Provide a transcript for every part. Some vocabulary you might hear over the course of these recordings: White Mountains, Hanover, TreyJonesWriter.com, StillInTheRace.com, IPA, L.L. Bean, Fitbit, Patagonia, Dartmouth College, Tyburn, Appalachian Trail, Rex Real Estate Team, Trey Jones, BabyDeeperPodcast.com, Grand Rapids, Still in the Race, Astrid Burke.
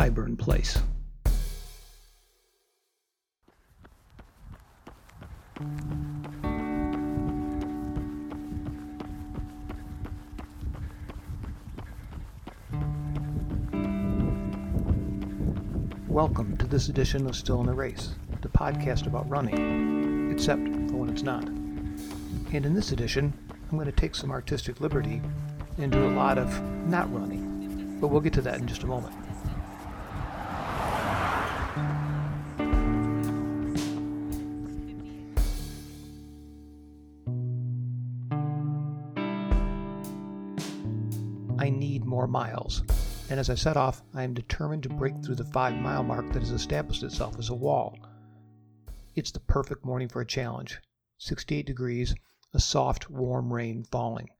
Tyburn Place. Welcome to this edition of Still in the Race, the podcast about running, except for when it's not. And in this edition, I'm going to take some artistic liberty and do a lot of not running, but we'll get to that in just a moment. I need more miles, and as I set off, I am determined to break through the 5-mile mark that has established itself as a wall. It's the perfect morning for a challenge. 68 degrees, a soft, warm rain falling.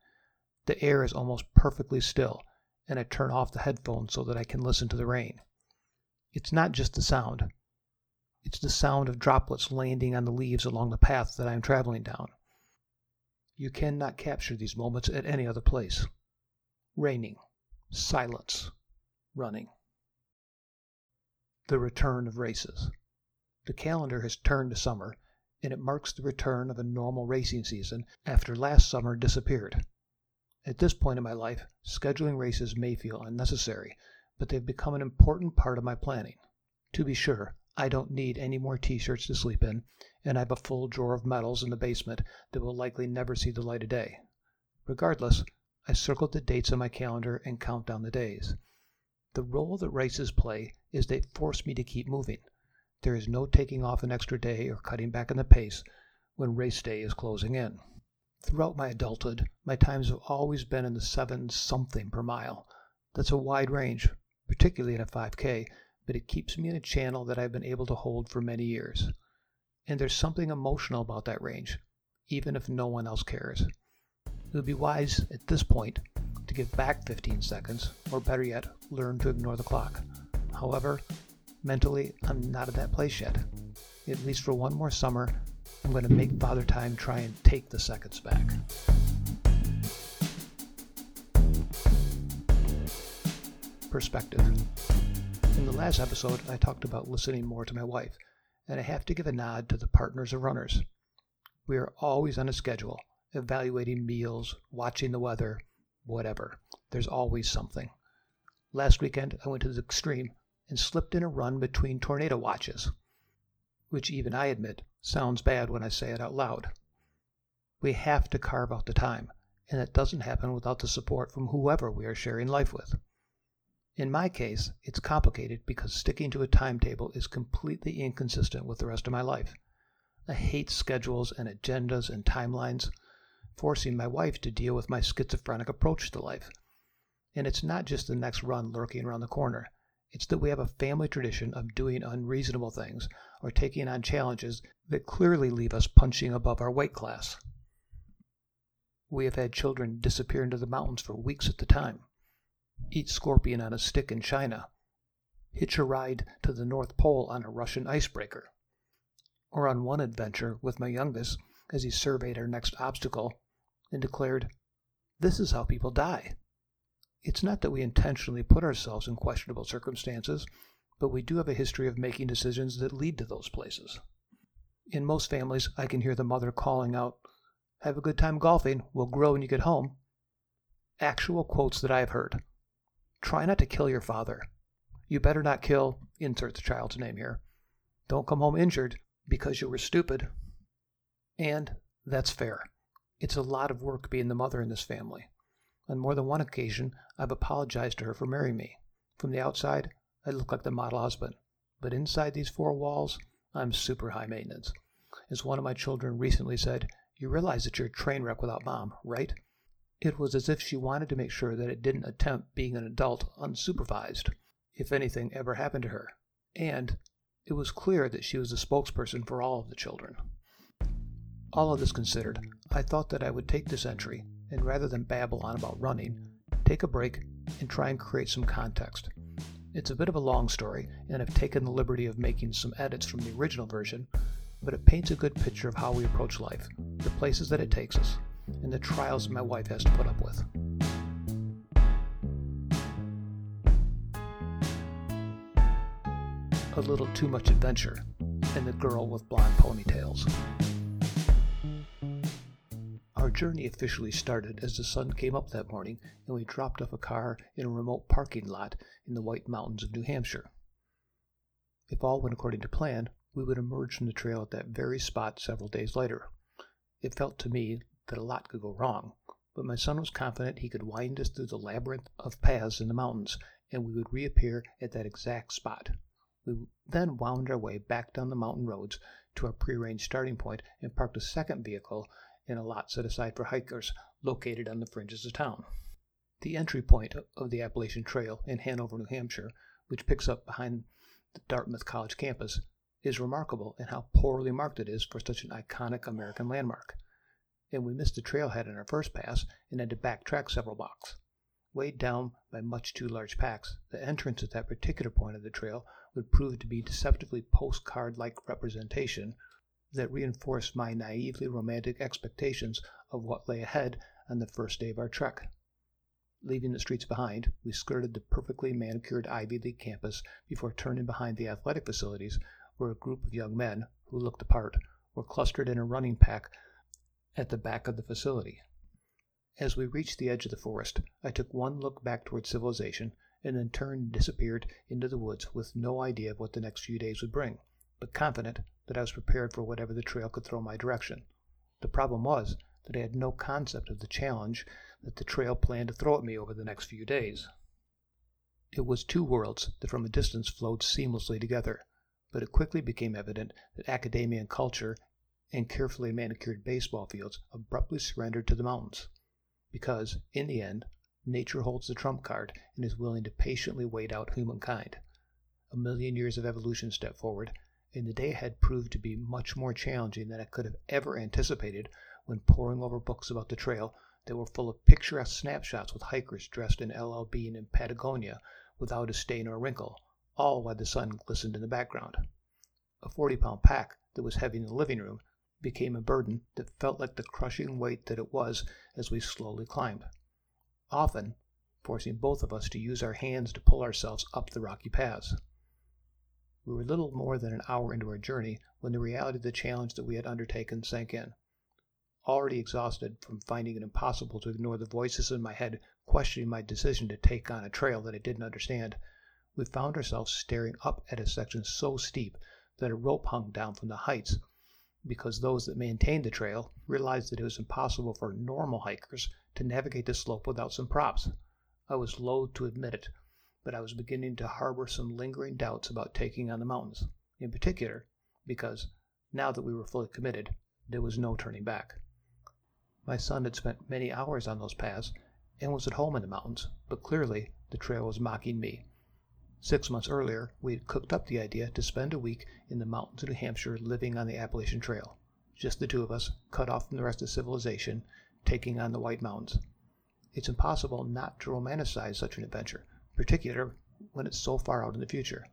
The air is almost perfectly still, and I turn off the headphones so that I can listen to the rain. It's not just the sound. It's the sound of droplets landing on the leaves along the path that I am traveling down. You cannot capture these moments at any other place. Raining, silence, running. The return of races. The calendar has turned to summer, and it marks the return of a normal racing season after last summer disappeared. At this point in my life, scheduling races may feel unnecessary, but they've become an important part of my planning. To be sure, I don't need any more t-shirts to sleep in, and I have a full drawer of medals in the basement that will likely never see the light of day. Regardless, I circled the dates on my calendar and count down the days. The role that races play is they force me to keep moving. There is no taking off an extra day or cutting back on the pace when race day is closing in. Throughout my adulthood, my times have always been in the 7-something per mile. That's a wide range, particularly in a 5K, but it keeps me in a channel that I've been able to hold for many years. And there's something emotional about that range, even if no one else cares. It would be wise at this point to give back 15 seconds, or better yet, learn to ignore the clock. However, mentally, I'm not at that place yet. At least for one more summer, I'm going to make Father Time try and take the seconds back. Perspective. In the last episode, I talked about listening more to my wife, and I have to give a nod to the partners of runners. We are always on a schedule, evaluating meals, watching the weather, whatever. There's always something. Last weekend, I went to the extreme and slipped in a run between tornado watches, which even I admit sounds bad when I say it out loud. We have to carve out the time, and it doesn't happen without the support from whoever we are sharing life with. In my case, it's complicated because sticking to a timetable is completely inconsistent with the rest of my life. I hate schedules and agendas and timelines, forcing my wife to deal with my schizophrenic approach to life. And it's not just the next run lurking around the corner. It's that we have a family tradition of doing unreasonable things or taking on challenges that clearly leave us punching above our weight class. We have had children disappear into the mountains for weeks at a time, eat scorpion on a stick in China, hitch a ride to the North Pole on a Russian icebreaker, or on one adventure with my youngest as he surveyed our next obstacle and declared, "This is how people die." It's not that we intentionally put ourselves in questionable circumstances, but we do have a history of making decisions that lead to those places. In most families, I can hear the mother calling out, "Have a good time golfing, we'll grow when you get home." Actual quotes that I've heard. "Try not to kill your father." "You better not kill," insert the child's name here. "Don't come home injured because you were stupid." And that's fair. It's a lot of work being the mother in this family. On more than one occasion, I've apologized to her for marrying me. From the outside, I look like the model husband, but inside these four walls, I'm super high maintenance. As one of my children recently said, "You realize that you're a train wreck without mom, right?" It was as if she wanted to make sure that it didn't attempt being an adult unsupervised, if anything ever happened to her. And it was clear that she was the spokesperson for all of the children. All of this considered, I thought that I would take this entry and rather than babble on about running, take a break and try and create some context. It's a bit of a long story, and I've taken the liberty of making some edits from the original version, but it paints a good picture of how we approach life, the places that it takes us, and the trials my wife has to put up with. a little too much adventure, and the girl with blonde ponytails. Our journey officially started as the sun came up that morning and we dropped off a car in a remote parking lot in the White Mountains of New Hampshire. If all went according to plan, we would emerge from the trail at that very spot several days later. It felt to me that a lot could go wrong, but my son was confident he could wind us through the labyrinth of paths in the mountains, and we would reappear at that exact spot. We then wound our way back down the mountain roads to our prearranged starting point and parked a second vehicle in a lot set aside for hikers located on the fringes of town. The entry point of the Appalachian Trail in Hanover, New Hampshire, which picks up behind the Dartmouth College campus, is remarkable in how poorly marked it is for such an iconic American landmark. And we missed the trailhead in our first pass and had to backtrack several blocks. Weighed down by much too large packs, the entrance at that particular point of the trail would prove to be deceptively postcard-like representation that reinforced my naively romantic expectations of what lay ahead on the first day of our trek. Leaving the streets behind, we skirted the perfectly manicured Ivy League campus before turning behind the athletic facilities, where a group of young men, who looked the part, were clustered in a running pack at the back of the facility. As we reached the edge of the forest, I took one look back toward civilization and then turned and disappeared into the woods with no idea of what the next few days would bring, but confident that I was prepared for whatever the trail could throw my direction. The problem was that I had no concept of the challenge that the trail planned to throw at me over the next few days. It was two worlds that from a distance flowed seamlessly together, but it quickly became evident that academia and culture and carefully manicured baseball fields abruptly surrendered to the mountains, because, in the end, nature holds the trump card and is willing to patiently wait out humankind. 1,000,000 years of evolution stepped forward, and the day ahead proved to be much more challenging than I could have ever anticipated when poring over books about the trail that were full of picturesque snapshots with hikers dressed in L.L. Bean and Patagonia without a stain or wrinkle, all while the sun glistened in the background. A 40-pound pack that was heavy in the living room became a burden that felt like the crushing weight that it was as we slowly climbed, often forcing both of us to use our hands to pull ourselves up the rocky paths. We were little more than an hour into our journey when the reality of the challenge that we had undertaken sank in. Already exhausted from finding it impossible to ignore the voices in my head questioning my decision to take on a trail that I didn't understand, we found ourselves staring up at a section so steep that a rope hung down from the heights, because those that maintained the trail realized that it was impossible for normal hikers to navigate the slope without some props. I was loath to admit it, but I was beginning to harbor some lingering doubts about taking on the mountains, in particular because, now that we were fully committed, there was no turning back. My son had spent many hours on those paths and was at home in the mountains, but clearly the trail was mocking me. 6 months earlier, we had cooked up the idea to spend a week in the mountains of New Hampshire living on the Appalachian Trail, just the two of us, cut off from the rest of civilization, taking on the White Mountains. It's impossible not to romanticize such an adventure, particularly when it's so far out in the future.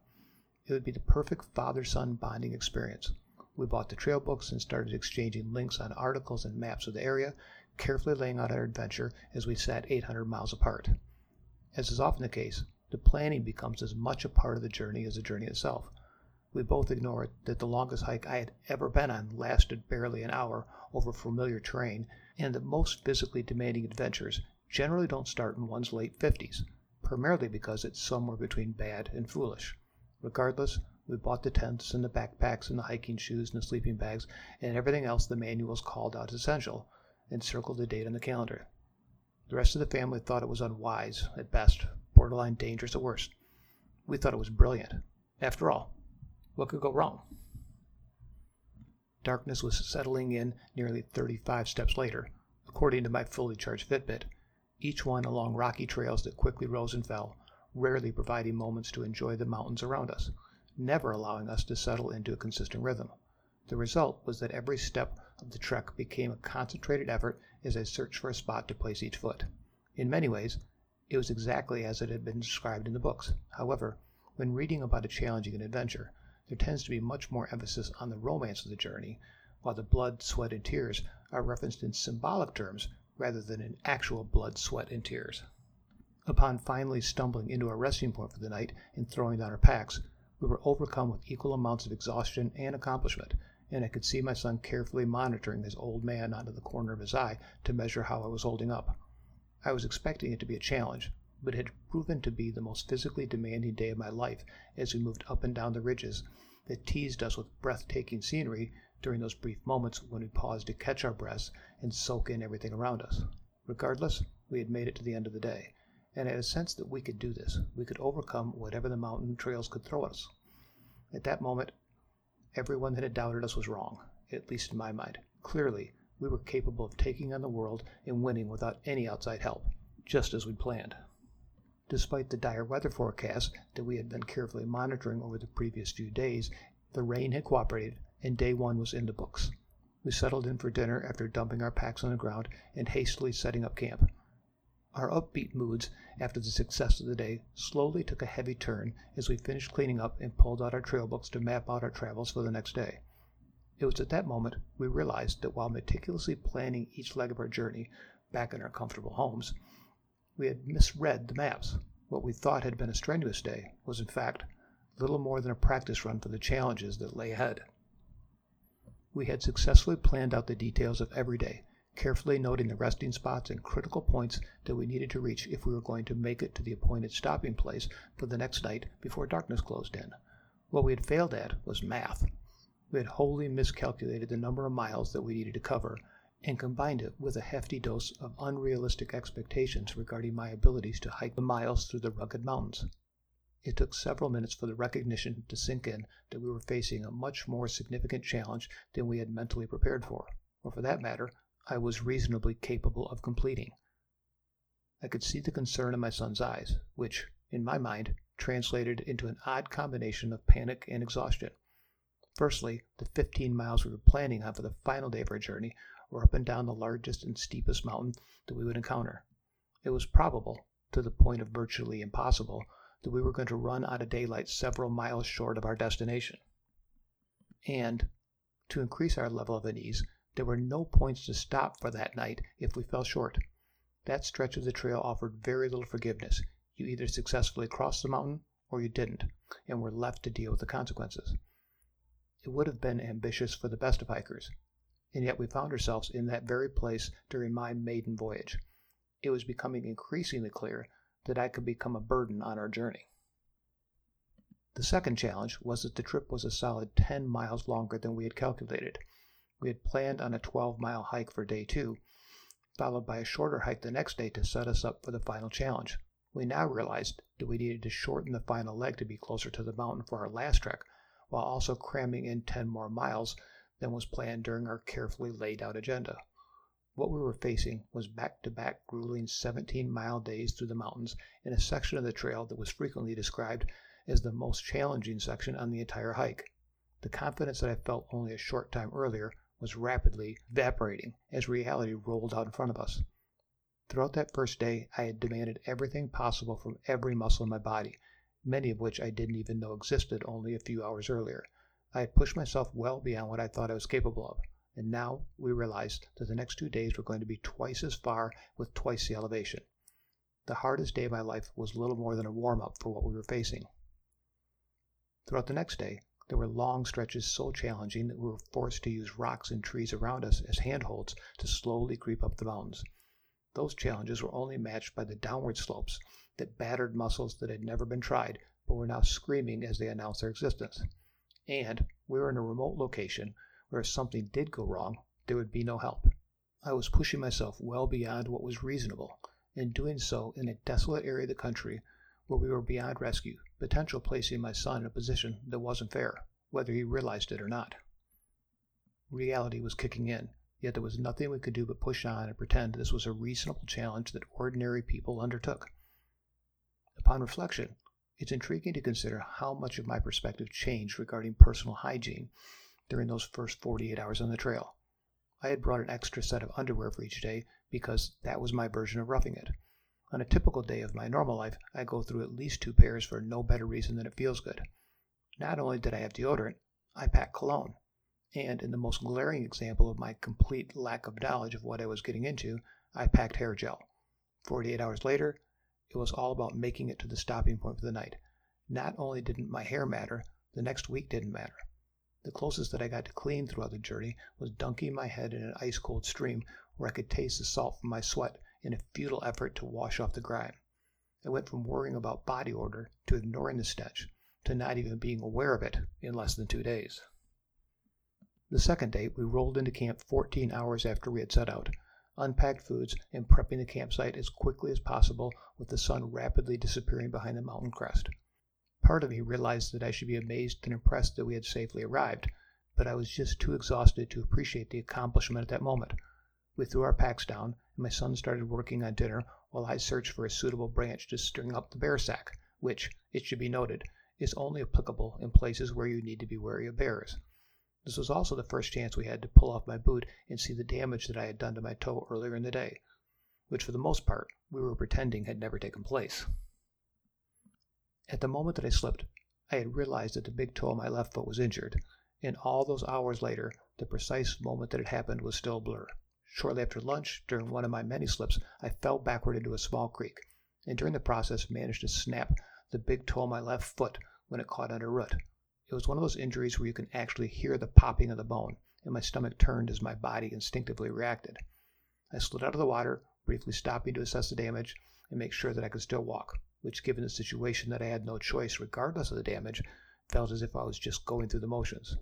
It would be the perfect father-son bonding experience. We bought the trail books and started exchanging links on articles and maps of the area, carefully laying out our adventure as we sat 800 miles apart. As is often the case, the planning becomes as much a part of the journey as the journey itself. We both ignored that the longest hike I had ever been on lasted barely an hour over familiar terrain, and that most physically demanding adventures generally don't start in one's late 50s, primarily because it's somewhere between bad and foolish. Regardless, we bought the tents and the backpacks and the hiking shoes and the sleeping bags and everything else the manuals called out as essential, and circled the date on the calendar. The rest of the family thought it was unwise at best, borderline dangerous at worst. We thought it was brilliant. After all, what could go wrong? Darkness was settling in nearly 35 steps later, according to my fully charged Fitbit, each one along rocky trails that quickly rose and fell, rarely providing moments to enjoy the mountains around us, never allowing us to settle into a consistent rhythm. The result was that every step of the trek became a concentrated effort as I searched for a spot to place each foot. In many ways, it was exactly as it had been described in the books. However, when reading about a challenging adventure, there tends to be much more emphasis on the romance of the journey, while the blood, sweat, and tears are referenced in symbolic terms rather than in actual blood, sweat, and tears. Upon finally stumbling into our resting point for the night and throwing down our packs, We were overcome with equal amounts of exhaustion and accomplishment, and I could see my son carefully monitoring this old man out of the corner of his eye to measure how I was holding up. I was expecting it to be a challenge, but it had proven to be the most physically demanding day of my life as we moved up and down the ridges that teased us with breathtaking scenery during those brief moments when we paused to catch our breaths and soak in everything around us. Regardless, we had made it to the end of the day, and I had a sense that we could do this. We could overcome whatever the mountain trails could throw at us. At that moment, everyone that had doubted us was wrong, at least in my mind. Clearly, we were capable of taking on the world and winning without any outside help, just as we'd planned. Despite the dire weather forecast that we had been carefully monitoring over the previous few days, the rain had cooperated, and day one was in the books. We settled in for dinner after dumping our packs on the ground and hastily setting up camp. Our upbeat moods after the success of the day slowly took a heavy turn as we finished cleaning up and pulled out our trail books to map out our travels for the next day. It was at that moment we realized that while meticulously planning each leg of our journey back in our comfortable homes, we had misread the maps. What we thought had been a strenuous day was in fact little more than a practice run for the challenges that lay ahead. We had successfully planned out the details of every day, carefully noting the resting spots and critical points that we needed to reach if we were going to make it to the appointed stopping place for the next night before darkness closed in. What we had failed at was math. We had wholly miscalculated the number of miles that we needed to cover, and combined it with a hefty dose of unrealistic expectations regarding my abilities to hike the miles through the rugged mountains. It took several minutes for the recognition to sink in that we were facing a much more significant challenge than we had mentally prepared for, or for that matter, I was reasonably capable of completing. I could see the concern in my son's eyes, which, in my mind, translated into an odd combination of panic and exhaustion. Firstly, the 15 miles we were planning on for the final day of our journey were up and down the largest and steepest mountain that we would encounter. It was probable, to the point of virtually impossible, that we were going to run out of daylight several miles short of our destination. And, to increase our level of unease, there were no points to stop for that night if we fell short. That stretch of the trail offered very little forgiveness. You either successfully crossed the mountain or you didn't, and were left to deal with the consequences. It would have been ambitious for the best of hikers, and yet we found ourselves in that very place during my maiden voyage. It was becoming increasingly clear that I could become a burden on our journey. The second challenge was that the trip was a solid 10 miles longer than we had calculated. We had planned on a 12-mile hike for day two, followed by a shorter hike the next day to set us up for the final challenge. We now realized that we needed to shorten the final leg to be closer to the mountain for our last trek, while also cramming in 10 more miles than was planned during our carefully laid out agenda. What we were facing was back-to-back grueling 17-mile days through the mountains in a section of the trail that was frequently described as the most challenging section on the entire hike. The confidence that I felt only a short time earlier was rapidly evaporating as reality rolled out in front of us. Throughout that first day, I had demanded everything possible from every muscle in my body, many of which I didn't even know existed only a few hours earlier. I had pushed myself well beyond what I thought I was capable of, and now we realized that the next 2 days were going to be twice as far with twice the elevation. The hardest day of my life was little more than a warm-up for what we were facing. Throughout the next day, there were long stretches so challenging that we were forced to use rocks and trees around us as handholds to slowly creep up the mountains. Those challenges were only matched by the downward slopes that battered muscles that had never been tried but were now screaming as they announced their existence. And we were in a remote location where if something did go wrong, there would be no help. I was pushing myself well beyond what was reasonable, and doing so in a desolate area of the country where we were beyond rescue, potentially placing my son in a position that wasn't fair, whether he realized it or not. Reality was kicking in, yet there was nothing we could do but push on and pretend this was a reasonable challenge that ordinary people undertook. Upon reflection, it's intriguing to consider how much of my perspective changed regarding personal hygiene during those first 48 hours on the trail. I had brought an extra set of underwear for each day because that was my version of roughing it. On a typical day of my normal life, I go through at least 2 pairs for no better reason than it feels good. Not only did I have deodorant, I packed cologne. And in the most glaring example of my complete lack of knowledge of what I was getting into, I packed hair gel. 48 hours later, it was all about making it to the stopping point for the night. Not only didn't my hair matter, the next week didn't matter. The closest that I got to clean throughout the journey was dunking my head in an ice-cold stream where I could taste the salt from my sweat in a futile effort to wash off the grime. I went from worrying about body odor to ignoring the stench to not even being aware of it in less than 2 days. The second day, we rolled into camp 14 hours after we had set out, unpacked foods and prepping the campsite as quickly as possible with the sun rapidly disappearing behind the mountain crest. Part of me realized that I should be amazed and impressed that we had safely arrived, but I was just too exhausted to appreciate the accomplishment at that moment. We threw our packs down, and my son started working on dinner while I searched for a suitable branch to string up the bear sack, which, it should be noted, is only applicable in places where you need to be wary of bears. This was also the first chance we had to pull off my boot and see the damage that I had done to my toe earlier in the day, which for the most part we were pretending had never taken place. At the moment that I slipped, I had realized that the big toe of my left foot was injured, and all those hours later, the precise moment that it happened was still a blur. Shortly after lunch, during one of my many slips, I fell backward into a small creek, and during the process managed to snap the big toe of my left foot when it caught under root. It was one of those injuries where you can actually hear the popping of the bone, and my stomach turned as my body instinctively reacted. I slid out of the water, briefly stopping to assess the damage and make sure that I could still walk, which, given the situation that I had no choice regardless of the damage, felt as if I was just going through the motions.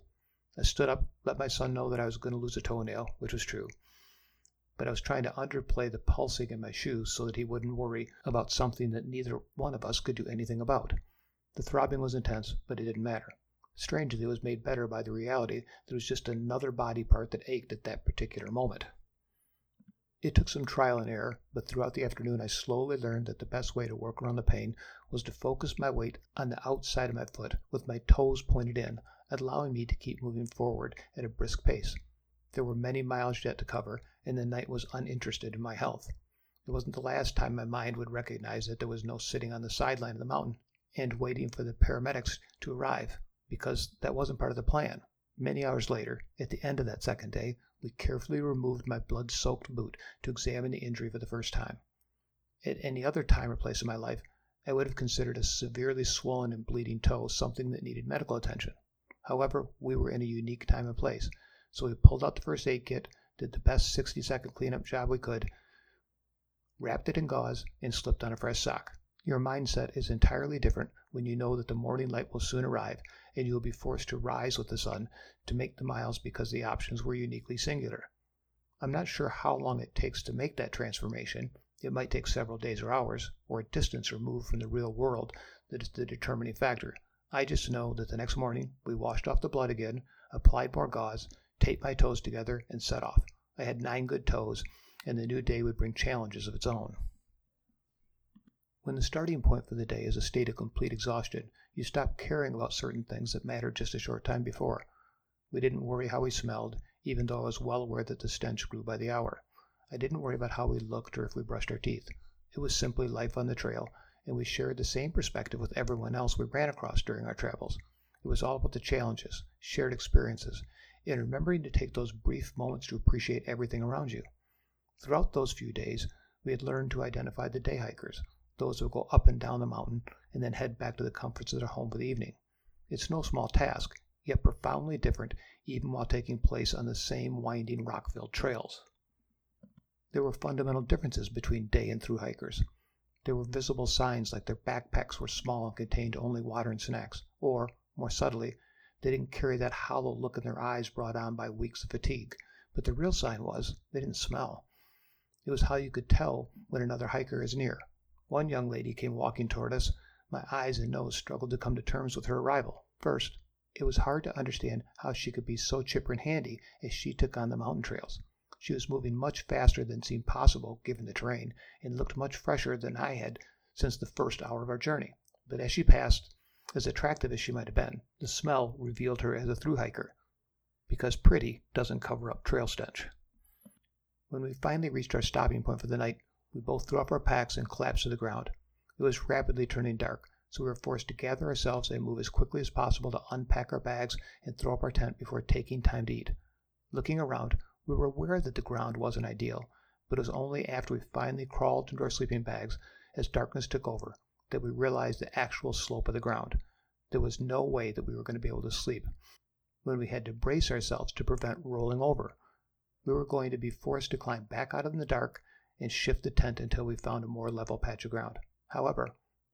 I stood up, let my son know that I was going to lose a toenail, which was true, but I was trying to underplay the pulsing in my shoes so that he wouldn't worry about something that neither one of us could do anything about. The throbbing was intense, but it didn't matter. Strangely, it was made better by the reality that it was just another body part that ached at that particular moment. It took some trial and error, but throughout the afternoon I slowly learned that the best way to work around the pain was to focus my weight on the outside of my foot with my toes pointed in, allowing me to keep moving forward at a brisk pace. There were many miles yet to cover, and the night was uninterested in my health. It wasn't the last time my mind would recognize that there was no sitting on the sideline of the mountain and waiting for the paramedics to arrive, because that wasn't part of the plan. Many hours later, at the end of that second day, we carefully removed my blood-soaked boot to examine the injury for the first time. At any other time or place in my life, I would have considered a severely swollen and bleeding toe something that needed medical attention. However, we were in a unique time and place, so we pulled out the first aid kit, did the best 60-second cleanup job we could, wrapped it in gauze, and slipped on a fresh sock. Your mindset is entirely different when you know that the morning light will soon arrive and you will be forced to rise with the sun to make the miles because the options were uniquely singular. I'm not sure how long it takes to make that transformation. It might take several days or hours, or a distance removed from the real world that is the determining factor. I just know that the next morning we washed off the blood again, applied more gauze, taped my toes together, and set off. I had 9 good toes, and the new day would bring challenges of its own. When the starting point for the day is a state of complete exhaustion, you stop caring about certain things that mattered just a short time before. We didn't worry how we smelled, even though I was well aware that the stench grew by the hour. I didn't worry about how we looked or if we brushed our teeth. It was simply life on the trail, and we shared the same perspective with everyone else we ran across during our travels. It was all about the challenges, shared experiences, and remembering to take those brief moments to appreciate everything around you. Throughout those few days, we had learned to identify the day hikers, those who go up and down the mountain and then head back to the comforts of their home for the evening. It's no small task, yet profoundly different even while taking place on the same winding rock-filled trails. There were fundamental differences between day and through hikers. There were visible signs like their backpacks were small and contained only water and snacks, or, more subtly, they didn't carry that hollow look in their eyes brought on by weeks of fatigue, but the real sign was they didn't smell. It was how you could tell when another hiker is near. One young lady came walking toward us. My eyes and nose struggled to come to terms with her arrival. First, it was hard to understand how she could be so chipper and handy as she took on the mountain trails. She was moving much faster than seemed possible given the terrain, and looked much fresher than I had since the first hour of our journey. But as she passed, as attractive as she might have been, the smell revealed her as a thru-hiker, because pretty doesn't cover up trail stench. When we finally reached our stopping point for the night, we both threw off our packs and collapsed to the ground. It was rapidly turning dark, so we were forced to gather ourselves and move as quickly as possible to unpack our bags and throw up our tent before taking time to eat. Looking around, we were aware that the ground wasn't ideal, but it was only after we finally crawled into our sleeping bags, as darkness took over, that we realized the actual slope of the ground. There was no way that we were going to be able to sleep when we had to brace ourselves to prevent rolling over. We were going to be forced to climb back out in the dark and shift the tent until we found a more level patch of ground. However,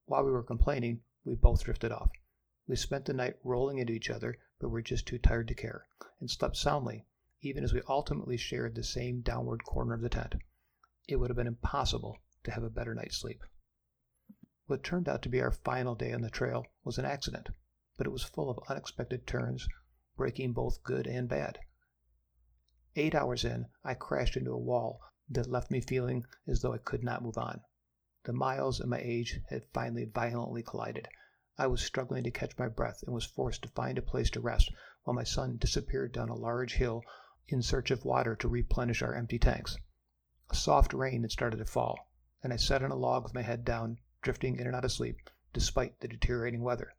while we were complaining, we both drifted off. We spent the night rolling into each other, but were just too tired to care, and slept soundly, even as we ultimately shared the same downward corner of the tent. It would have been impossible to have a better night's sleep. What turned out to be our final day on the trail was an accident, but it was full of unexpected turns, breaking both good and bad. 8 hours in, I crashed into a wall that left me feeling as though I could not move on. The miles and my age had finally violently collided. I was struggling to catch my breath and was forced to find a place to rest while my son disappeared down a large hill in search of water to replenish our empty tanks. A soft rain had started to fall, and I sat on a log with my head down, drifting in and out of sleep despite the deteriorating weather.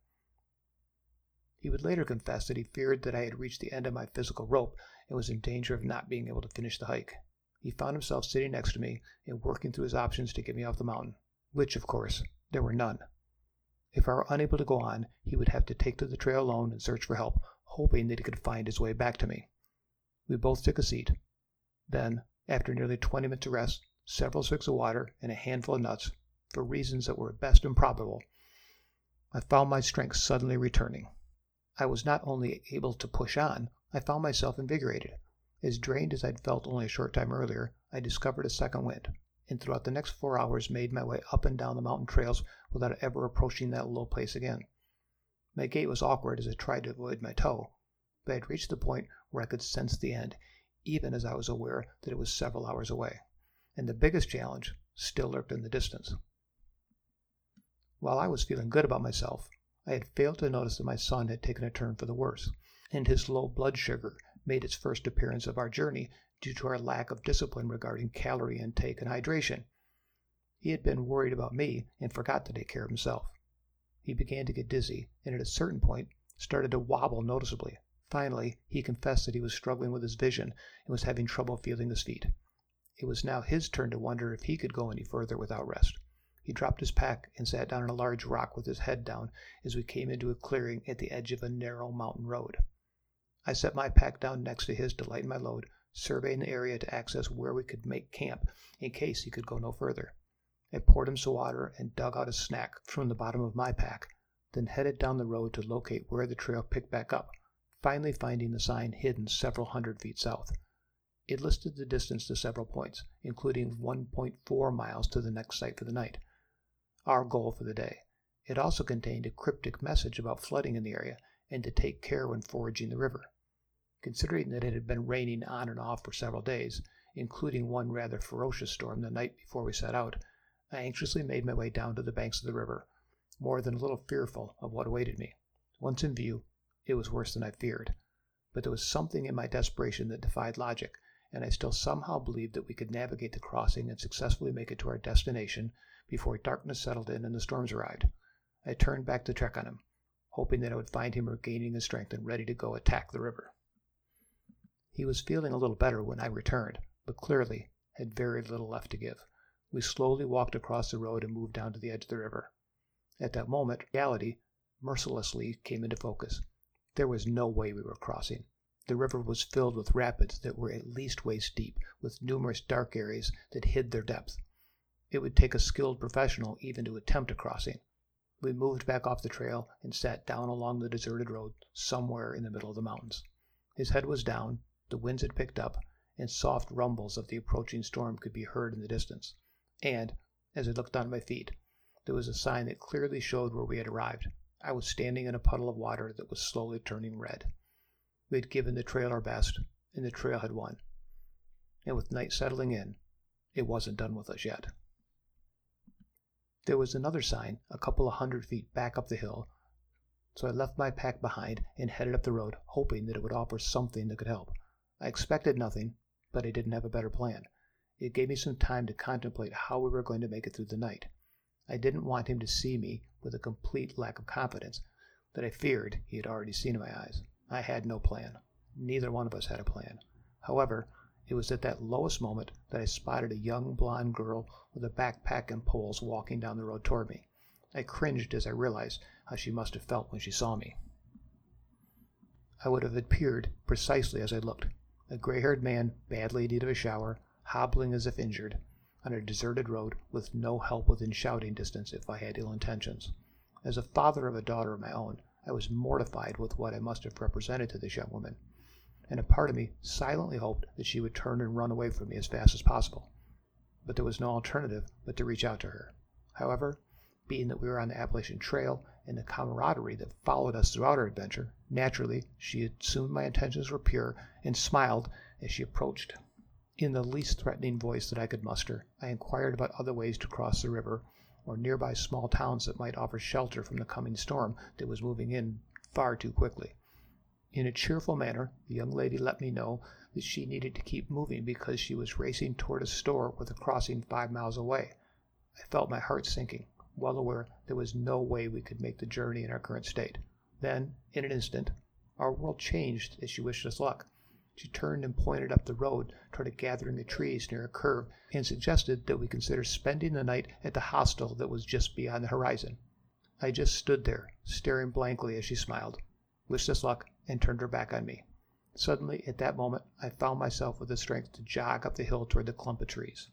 He would later confess that he feared that I had reached the end of my physical rope and was in danger of not being able to finish the hike. He found himself sitting next to me and working through his options to get me off the mountain, which, of course, there were none. If I were unable to go on, he would have to take to the trail alone and search for help, hoping that he could find his way back to me. We both took a seat. Then, after nearly 20 minutes of rest, several swigs of water, and a handful of nuts, for reasons that were at best improbable, I found my strength suddenly returning. I was not only able to push on, I found myself invigorated. As drained as I'd felt only a short time earlier, I discovered a second wind, and throughout the next 4 hours made my way up and down the mountain trails without ever approaching that low place again. My gait was awkward as I tried to avoid my toe, but I had reached the point where I could sense the end, even as I was aware that it was several hours away, and the biggest challenge still lurked in the distance. While I was feeling good about myself, I had failed to notice that my son had taken a turn for the worse, and his low blood sugar made its first appearance of our journey due to our lack of discipline regarding calorie intake and hydration. He had been worried about me and forgot to take care of himself. He began to get dizzy and at a certain point started to wobble noticeably. Finally, he confessed that he was struggling with his vision and was having trouble feeling his feet. It was now his turn to wonder if he could go any further without rest. He dropped his pack and sat down on a large rock with his head down as we came into a clearing at the edge of a narrow mountain road. I set my pack down next to his to lighten my load, surveying the area to access where we could make camp in case he could go no further. I poured him some water and dug out a snack from the bottom of my pack, then headed down the road to locate where the trail picked back up, finally finding the sign hidden several hundred feet south. It listed the distance to several points, including 1.4 miles to the next site for the night, our goal for the day. It also contained a cryptic message about flooding in the area and to take care when foraging the river. Considering that it had been raining on and off for several days, including one rather ferocious storm the night before we set out, I anxiously made my way down to the banks of the river, more than a little fearful of what awaited me. Once in view, it was worse than I feared, but there was something in my desperation that defied logic, and I still somehow believed that we could navigate the crossing and successfully make it to our destination before darkness settled in and the storms arrived. I turned back to check on him, hoping that I would find him regaining his strength and ready to go attack the river. He was feeling a little better when I returned, but clearly had very little left to give. We slowly walked across the road and moved down to the edge of the river. At that moment, reality mercilessly came into focus. There was no way we were crossing. The river was filled with rapids that were at least waist deep, with numerous dark areas that hid their depth. It would take a skilled professional even to attempt a crossing. We moved back off the trail and sat down along the deserted road somewhere in the middle of the mountains. His head was down, the winds had picked up, and soft rumbles of the approaching storm could be heard in the distance. And, as I looked down at my feet, there was a sign that clearly showed where we had arrived. I was standing in a puddle of water that was slowly turning red. We had given the trail our best, and the trail had won. And with night settling in, it wasn't done with us yet. There was another sign a couple of hundred feet back up the hill, so I left my pack behind and headed up the road, hoping that it would offer something that could help. I expected nothing, but I didn't have a better plan. It gave me some time to contemplate how we were going to make it through the night. I didn't want him to see me with a complete lack of confidence that I feared he had already seen in my eyes. I had no plan. Neither one of us had a plan. However, it was at that lowest moment that I spotted a young blonde girl with a backpack and poles walking down the road toward me. I cringed as I realized how she must have felt when she saw me. I would have appeared precisely as I looked, a gray-haired man badly in need of a shower, hobbling as if injured, on a deserted road with no help within shouting distance if I had ill intentions. As a father of a daughter of my own, I was mortified with what I must have represented to this young woman, and a part of me silently hoped that she would turn and run away from me as fast as possible. But there was no alternative but to reach out to her. However, being that we were on the Appalachian Trail and the camaraderie that followed us throughout our adventure, naturally she assumed my intentions were pure and smiled as she approached. In the least threatening voice that I could muster, I inquired about other ways to cross the river or nearby small towns that might offer shelter from the coming storm that was moving in far too quickly. In a cheerful manner, the young lady let me know that she needed to keep moving because she was racing toward a store with a crossing 5 miles away. I felt my heart sinking, well aware there was no way we could make the journey in our current state. Then, in an instant, our world changed as she wished us luck. She turned and pointed up the road toward a gathering of trees near a curve and suggested that we consider spending the night at the hostel that was just beyond the horizon. I just stood there, staring blankly as she smiled, wished us luck, and turned her back on me. Suddenly, at that moment, I found myself with the strength to jog up the hill toward the clump of trees.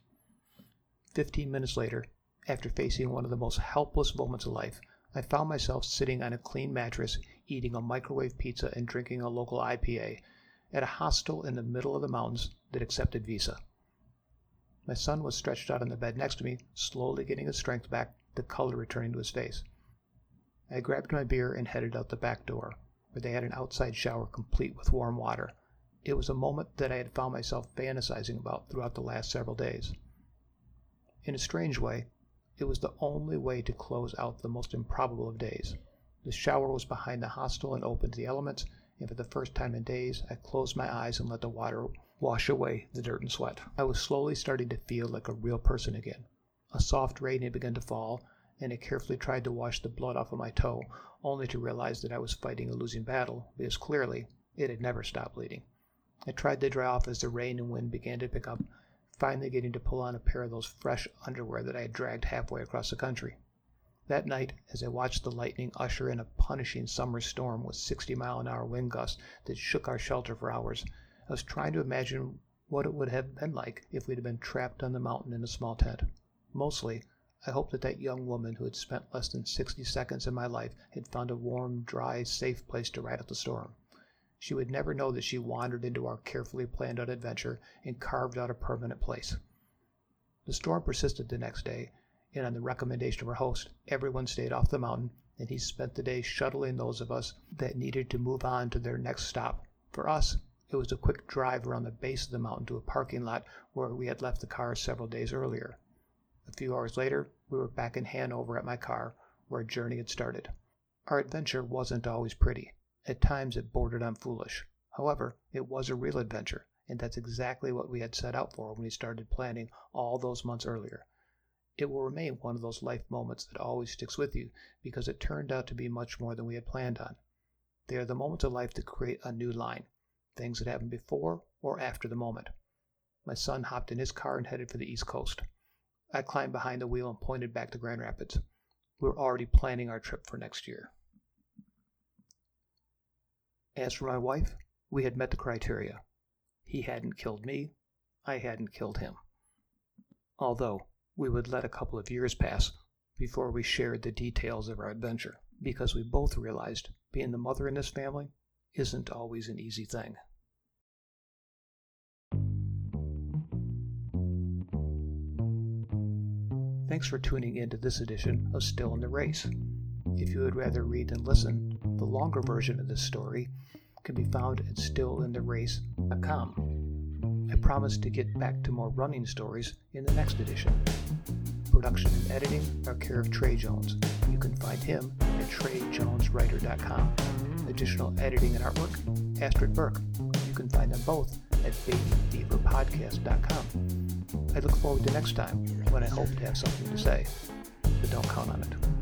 15 minutes later, after facing one of the most helpless moments of life, I found myself sitting on a clean mattress, eating a microwave pizza and drinking a local IPA at a hostel in the middle of the mountains that accepted Visa. My son was stretched out on the bed next to me, slowly getting his strength back, the color returning to his face. I grabbed my beer and headed out the back door, where they had an outside shower complete with warm water. It was a moment that I had found myself fantasizing about throughout the last several days. In a strange way, it was the only way to close out the most improbable of days. The shower was behind the hostel and open to the elements, and for the first time in days, I closed my eyes and let the water wash away the dirt and sweat. I was slowly starting to feel like a real person again. A soft rain had begun to fall, and I carefully tried to wash the blood off of my toe, only to realize that I was fighting a losing battle, because clearly it had never stopped bleeding. I tried to dry off as the rain and wind began to pick up, finally getting to pull on a pair of those fresh underwear that I had dragged halfway across the country. That night, as I watched the lightning usher in a punishing summer storm with 60-mile-an-hour wind gusts that shook our shelter for hours, I was trying to imagine what it would have been like if we had been trapped on the mountain in a small tent. Mostly, I hoped that young woman who had spent less than 60 seconds of my life had found a warm, dry, safe place to ride out the storm. She would never know that she wandered into our carefully planned out adventure and carved out a permanent place. The storm persisted the next day, and on the recommendation of our host, everyone stayed off the mountain, and he spent the day shuttling those of us that needed to move on to their next stop. For us, it was a quick drive around the base of the mountain to a parking lot where we had left the car several days earlier. A few hours later, we were back in Hanover at my car, where our journey had started. Our adventure wasn't always pretty. At times it bordered on foolish. However, it was a real adventure, and that's exactly what we had set out for when we started planning all those months earlier. It will remain one of those life moments that always sticks with you, because it turned out to be much more than we had planned on. They are the moments of life that create a new line, things that happened before or after the moment. My son hopped in his car and headed for the East Coast. I climbed behind the wheel and pointed back to Grand Rapids. We were already planning our trip for next year. As for my wife, we had met the criteria. He hadn't killed me. I hadn't killed him. Although, we would let a couple of years pass before we shared the details of our adventure, because we both realized being the mother in this family isn't always an easy thing. Thanks for tuning in to this edition of Still in the Race. If you would rather read than listen, the longer version of this story can be found at StillInTheRace.com. I promise to get back to more running stories in the next edition. Production and editing are care of Trey Jones. You can find him at TreyJonesWriter.com. Additional editing and artwork, Astrid Burke. You can find them both at BabyDeeperPodcast.com. I look forward to next time when I hope to have something to say, but don't count on it.